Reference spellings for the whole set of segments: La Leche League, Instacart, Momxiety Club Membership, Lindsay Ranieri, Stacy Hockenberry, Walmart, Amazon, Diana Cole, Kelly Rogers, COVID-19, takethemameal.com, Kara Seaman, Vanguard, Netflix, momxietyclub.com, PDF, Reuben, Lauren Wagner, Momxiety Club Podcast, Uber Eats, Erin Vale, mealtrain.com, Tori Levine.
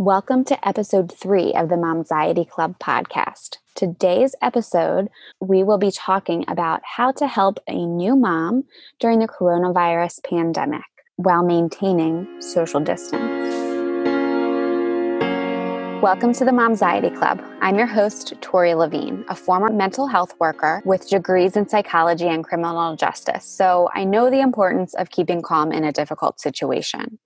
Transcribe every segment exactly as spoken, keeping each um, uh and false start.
Welcome to episode three of the Momxiety Club podcast. Today's episode, we will be talking about how to help a new mom during the coronavirus pandemic while maintaining social distance. Welcome to the Momxiety Club. I'm your host, Tori Levine, a former mental health worker with degrees in psychology and criminal justice. So I know the importance of keeping calm in a difficult situation.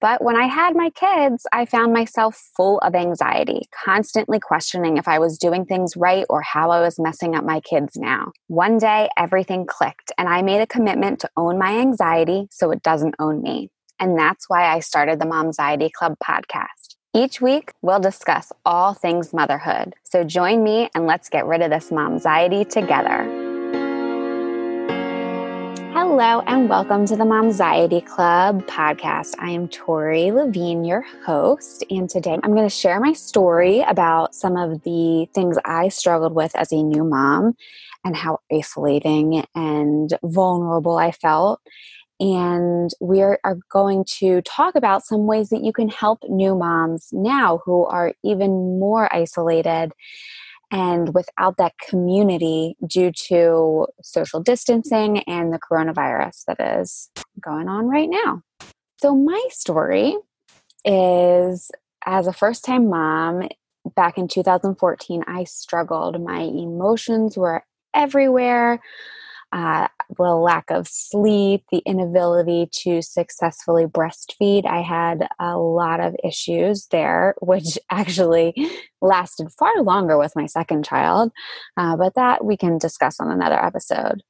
But when I had my kids, I found myself full of anxiety, constantly questioning if I was doing things right or how I was messing up my kids now. One day, everything clicked, and I made a commitment to own my anxiety so it doesn't own me. And that's why I started the Momxiety Club podcast. Each week, we'll discuss all things motherhood. So join me and let's get rid of this momxiety together. Hello and welcome to the Momxiety Club podcast. I am Tori Levine, your host, and today I'm going to share my story about some of the things I struggled with as a new mom and how isolating and vulnerable I felt. And we are going to talk about some ways that you can help new moms now who are even more isolated and without that community due to social distancing and the coronavirus that is going on right now. So my story is, as a first-time mom, back in two thousand fourteen, I struggled. My emotions were everywhere. Uh, the lack of sleep, the inability to successfully breastfeed. I had a lot of issues there, which actually lasted far longer with my second child, uh, but that we can discuss on another episode.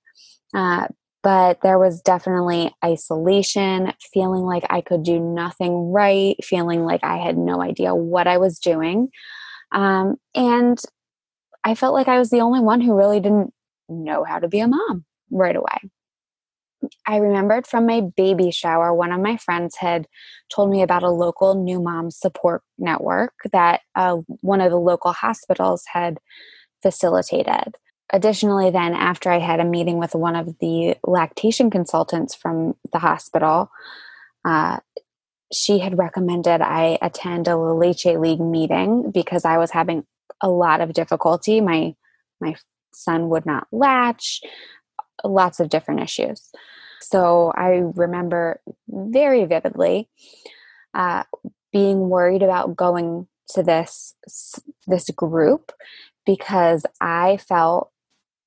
Uh, but there was definitely isolation, feeling like I could do nothing right, feeling like I had no idea what I was doing. Um, and I felt like I was the only one who really didn't know how to be a mom right away. I remembered from my baby shower, one of my friends had told me about a local new mom support network that uh, one of the local hospitals had facilitated. Additionally, then after I had a meeting with one of the lactation consultants from the hospital, uh, she had recommended I attend a La Leche League meeting because I was having a lot of difficulty. My, my son would not latch, lots of different issues. So I remember very vividly uh, being worried about going to this this group because I felt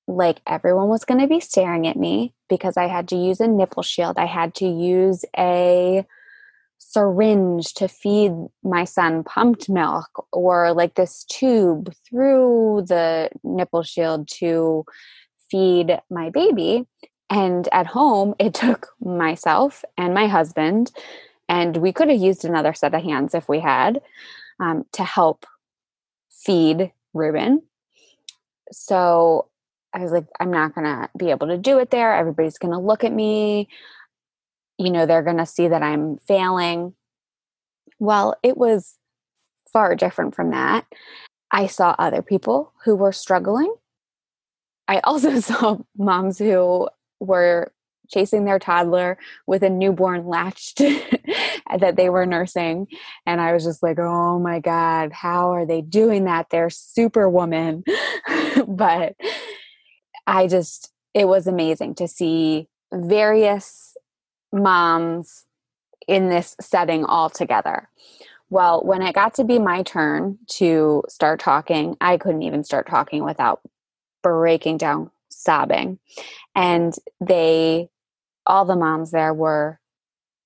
like everyone was going to be staring at me because I had to use a nipple shield. I had to use a syringe to feed my son pumped milk, or like this tube through the nipple shield to feed my baby. And at home, it took myself and my husband, and we could have used another set of hands if we had, um, to help feed Reuben. So I was like, I'm not going to be able to do it there. Everybody's going to look at me. You know, they're going to see that I'm failing. Well, it was far different from that. I saw other people who were struggling. I also saw moms who were chasing their toddler with a newborn latched that they were nursing. And I was just like, oh my God, how are they doing that? They're superwoman. But I just, it was amazing to see various moms in this setting all together. Well, when it got to be my turn to start talking, I couldn't even start talking without breaking down, sobbing. And they, all the moms there were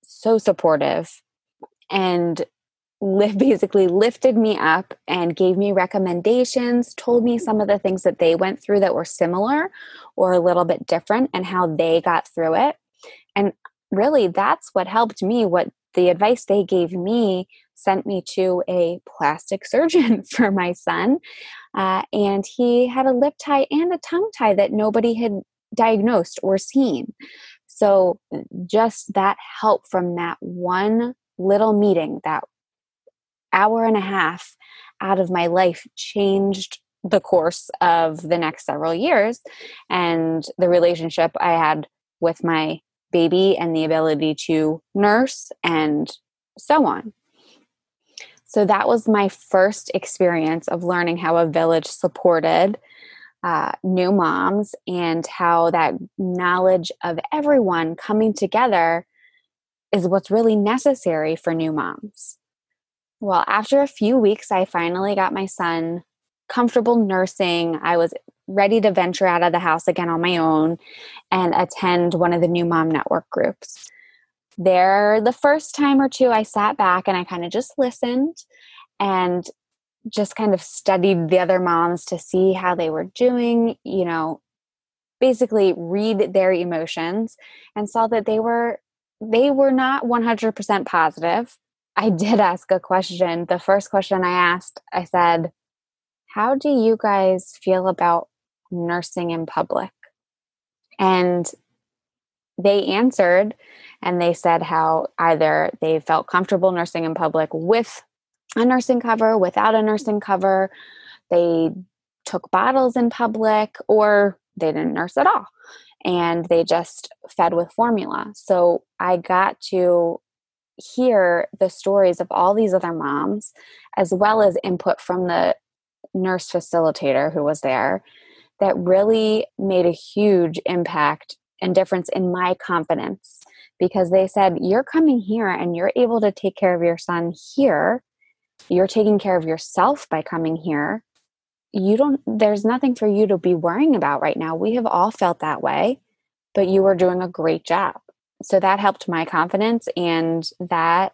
so supportive and li- basically lifted me up and gave me recommendations, told me some of the things that they went through that were similar or a little bit different and how they got through it. And really, that's what helped me. What the advice they gave me sent me to a plastic surgeon for my son. Uh, and he had a lip tie and a tongue tie that nobody had diagnosed or seen. So just that help from that one little meeting, that hour and a half out of my life, changed the course of the next several years and the relationship I had with my baby and the ability to nurse and so on. So that was my first experience of learning how a village supported uh, new moms and how that knowledge of everyone coming together is what's really necessary for new moms. Well, after a few weeks, I finally got my son comfortable nursing. I was ready to venture out of the house again on my own and attend one of the new mom network groups. There, the first time or two, I sat back and I kind of just listened and just kind of studied the other moms to see how they were doing, you know, basically read their emotions, and saw that they were they were not one hundred percent positive. I did ask a question. The first question I asked, I said, "How do you guys feel about nursing in public?" And they answered, and they said how either they felt comfortable nursing in public with a nursing cover, without a nursing cover, they took bottles in public, or they didn't nurse at all, and they just fed with formula. So I got to hear the stories of all these other moms, as well as input from the nurse facilitator who was there, that really made a huge impact and difference in my confidence, because they said, you're coming here and you're able to take care of your son here. You're taking care of yourself by coming here. You don't, there's nothing for you to be worrying about right now. We have all felt that way, but you are doing a great job. So that helped my confidence. And that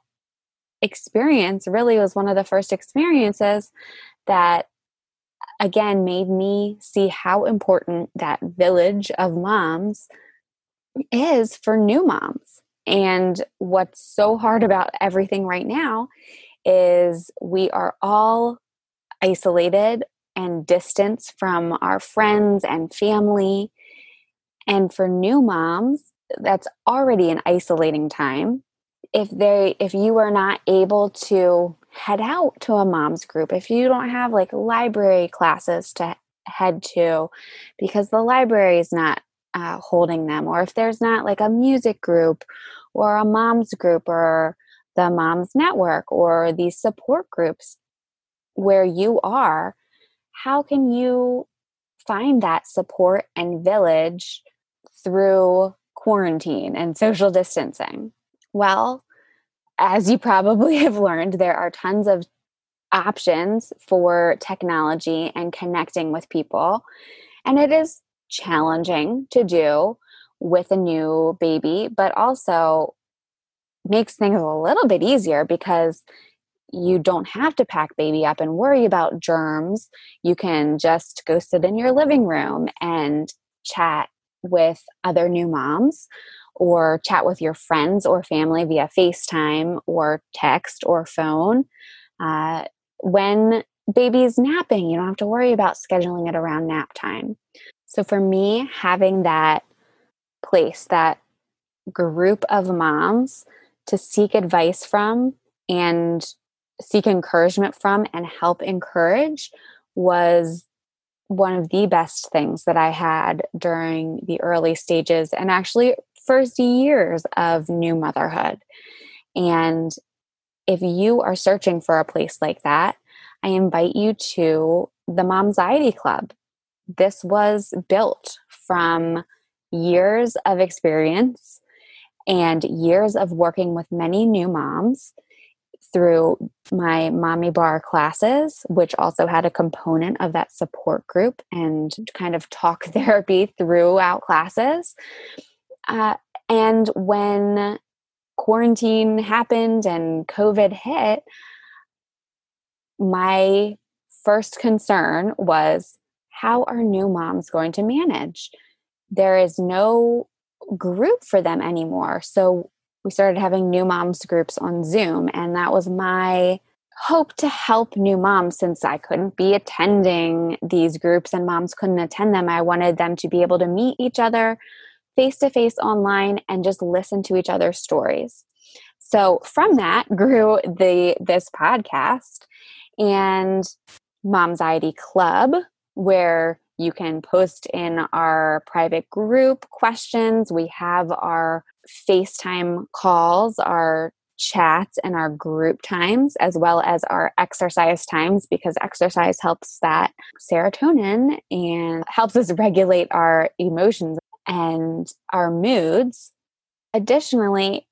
experience really was one of the first experiences that, again, made me see how important that village of moms is for new moms. And what's so hard about everything right now is we are all isolated and distanced from our friends and family. And for new moms, that's already an isolating time. If they, if you are not able to head out to a mom's group, if you don't have like library classes to head to because the library is not uh, holding them, or if there's not like a music group or a mom's group or the mom's network or these support groups where you are, how can you find that support and village through quarantine and social distancing? Well, as you probably have learned, there are tons of options for technology and connecting with people. And it is challenging to do with a new baby, but also makes things a little bit easier because you don't have to pack baby up and worry about germs. You can just go sit in your living room and chat with other new moms, or chat with your friends or family via FaceTime or text or phone. Uh, when baby's napping, you don't have to worry about scheduling it around nap time. So for me, having that place, that group of moms to seek advice from and seek encouragement from and help encourage was one of the best things that I had during the early stages and actually first years of new motherhood. And if you are searching for a place like that, I invite you to the Momxiety Club. This was built from years of experience and years of working with many new moms through my mommy bar classes, which also had a component of that support group and kind of talk therapy throughout classes. Uh, and when quarantine happened and COVID hit, my first concern was, how are new moms going to manage? There is no group for them anymore. So we started having new moms groups on Zoom, and that was my hope to help new moms, since I couldn't be attending these groups and moms couldn't attend them. I wanted them to be able to meet each other face-to-face online and just listen to each other's stories. So from that grew the this podcast and Momxiety Club, where you can post in our private group questions. We have our FaceTime calls, our chats and our group times, as well as our exercise times, because exercise helps that serotonin and helps us regulate our emotions and our moods. Additionally,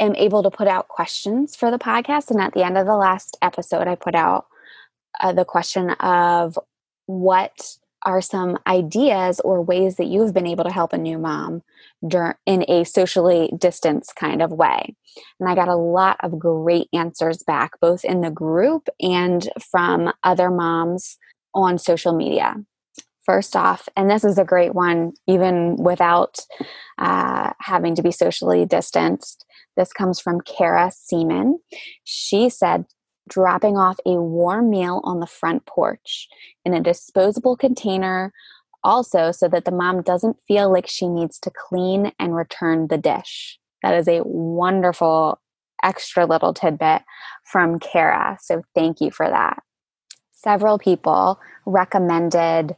I'm able to put out questions for the podcast. And at the end of the last episode, I put out uh, the question of what are some ideas or ways that you've been able to help a new mom dur- in a socially distanced kind of way. And I got a lot of great answers back, both in the group and from other moms on social media. First off, and this is a great one, even without uh, having to be socially distanced, this comes from Kara Seaman. She said, dropping off a warm meal on the front porch in a disposable container, also so that the mom doesn't feel like she needs to clean and return the dish. That is a wonderful extra little tidbit from Kara, so thank you for that. Several people recommended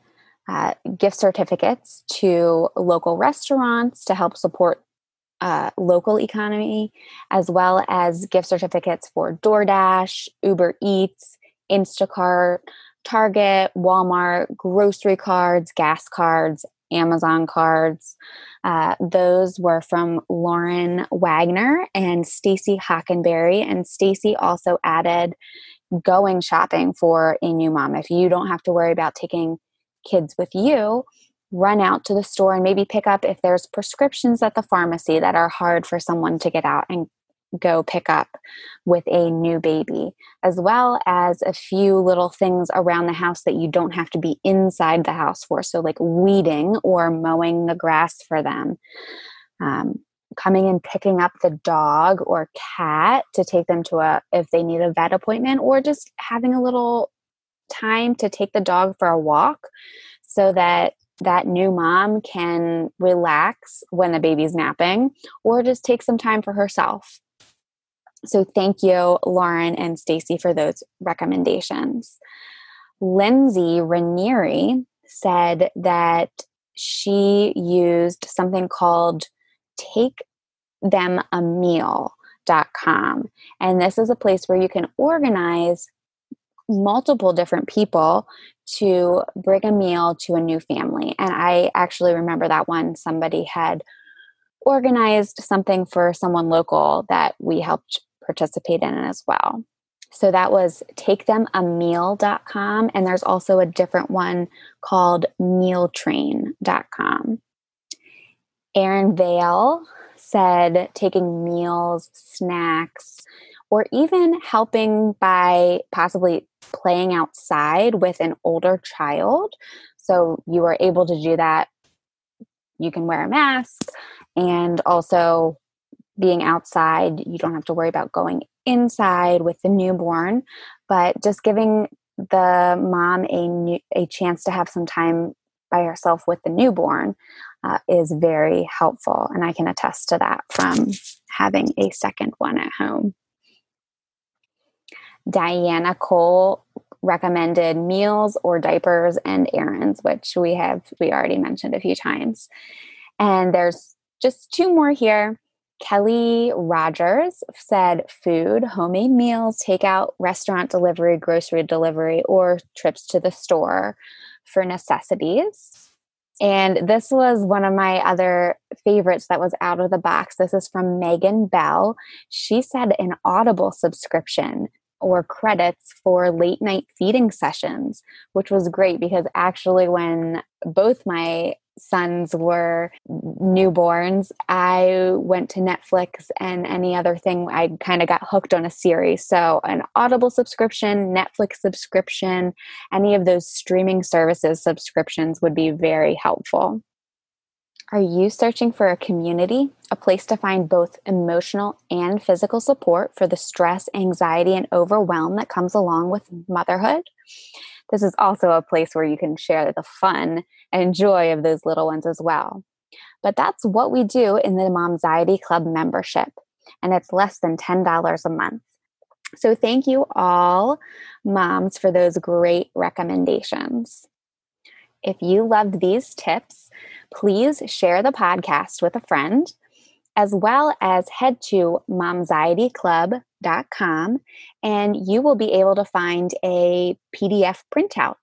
uh, gift certificates to local restaurants to help support Uh, local economy, as well as gift certificates for DoorDash, Uber Eats, Instacart, Target, Walmart, grocery cards, gas cards, Amazon cards. Uh, those were from Lauren Wagner and Stacy Hockenberry. And Stacy also added going shopping for a new mom. If you don't have to worry about taking kids with you, run out to the store and maybe pick up if there's prescriptions at the pharmacy that are hard for someone to get out and go pick up with a new baby, as well as a few little things around the house that you don't have to be inside the house for. So like weeding or mowing the grass for them, um, coming and picking up the dog or cat to take them to a, if they need a vet appointment, or just having a little time to take the dog for a walk so that that new mom can relax when the baby's napping, or just take some time for herself. So thank you, Lauren and Stacy, for those recommendations. Lindsay Ranieri said that she used something called take them a meal dot com. And this is a place where you can organize multiple different people to bring a meal to a new family. And I actually remember that one. Somebody had organized something for someone local that we helped participate in as well. So that was take them a meal dot com. And there's also a different one called meal train dot com. Erin Vale said taking meals, snacks, or even helping by possibly playing outside with an older child. So you are able to do that. You can wear a mask, and also being outside, you don't have to worry about going inside with the newborn, but just giving the mom a new, a chance to have some time by herself with the newborn uh, is very helpful. And I can attest to that from having a second one at home. Diana Cole recommended meals or diapers and errands, which we have, we already mentioned a few times. And there's just two more here. Kelly Rogers said food, homemade meals, takeout, restaurant delivery, grocery delivery, or trips to the store for necessities. And this was one of my other favorites that was out of the box. This is from Megan Bell. She said an Audible subscription or credits for late night feeding sessions, which was great because actually when both my sons were newborns, I went to Netflix and any other thing. I kind of got hooked on a series. So an Audible subscription, Netflix subscription, any of those streaming services subscriptions would be very helpful. Are you searching for a community, a place to find both emotional and physical support for the stress, anxiety, and overwhelm that comes along with motherhood? This is also a place where you can share the fun and joy of those little ones as well. But that's what we do in the Momxiety Club membership, and it's less than ten dollars a month. So thank you all, moms, for those great recommendations. If you loved these tips, please share the podcast with a friend. as well as head to momxiety club dot com, and you will be able to find a P D F printout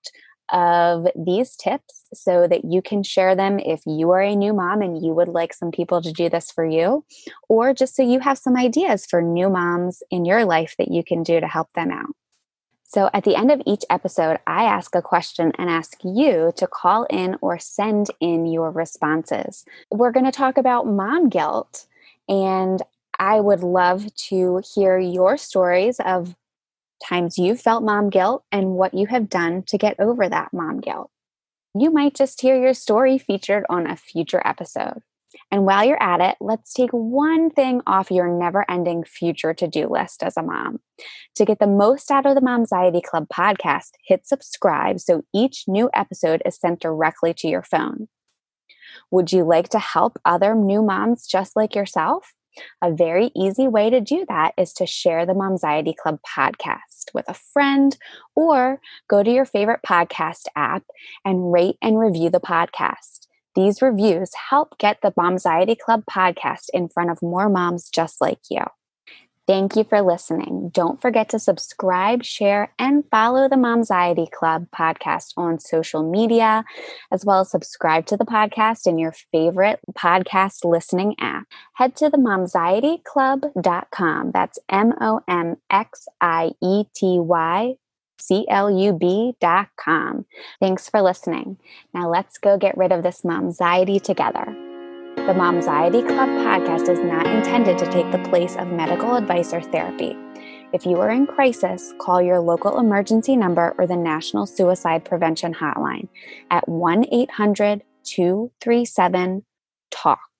of these tips so that you can share them if you are a new mom and you would like some people to do this for you, or just so you have some ideas for new moms in your life that you can do to help them out. So at the end of each episode, I ask a question and ask you to call in or send in your responses. We're going to talk about mom guilt, and I would love to hear your stories of times you felt mom guilt and what you have done to get over that mom guilt. You might just hear your story featured on a future episode. And while you're at it, let's take one thing off your never-ending future to-do list as a mom. To get the most out of the Momxiety Club podcast, hit subscribe so each new episode is sent directly to your phone. Would you like to help other new moms just like yourself? A very easy way to do that is to share the Momxiety Club podcast with a friend, or go to your favorite podcast app and rate and review the podcast. These reviews help get the Momxiety Club podcast in front of more moms just like you. Thank you for listening. Don't forget to subscribe, share, and follow the Momxiety Club podcast on social media, as well as subscribe to the podcast in your favorite podcast listening app. Head to the momxiety club dot com. That's M O M X I E T Y. C L U B dot com. Thanks for listening. Now let's go get rid of this momxiety together. The Momxiety Club podcast is not intended to take the place of medical advice or therapy. If you are in crisis, call your local emergency number or the National Suicide Prevention Hotline at one eight hundred two three seven TALK.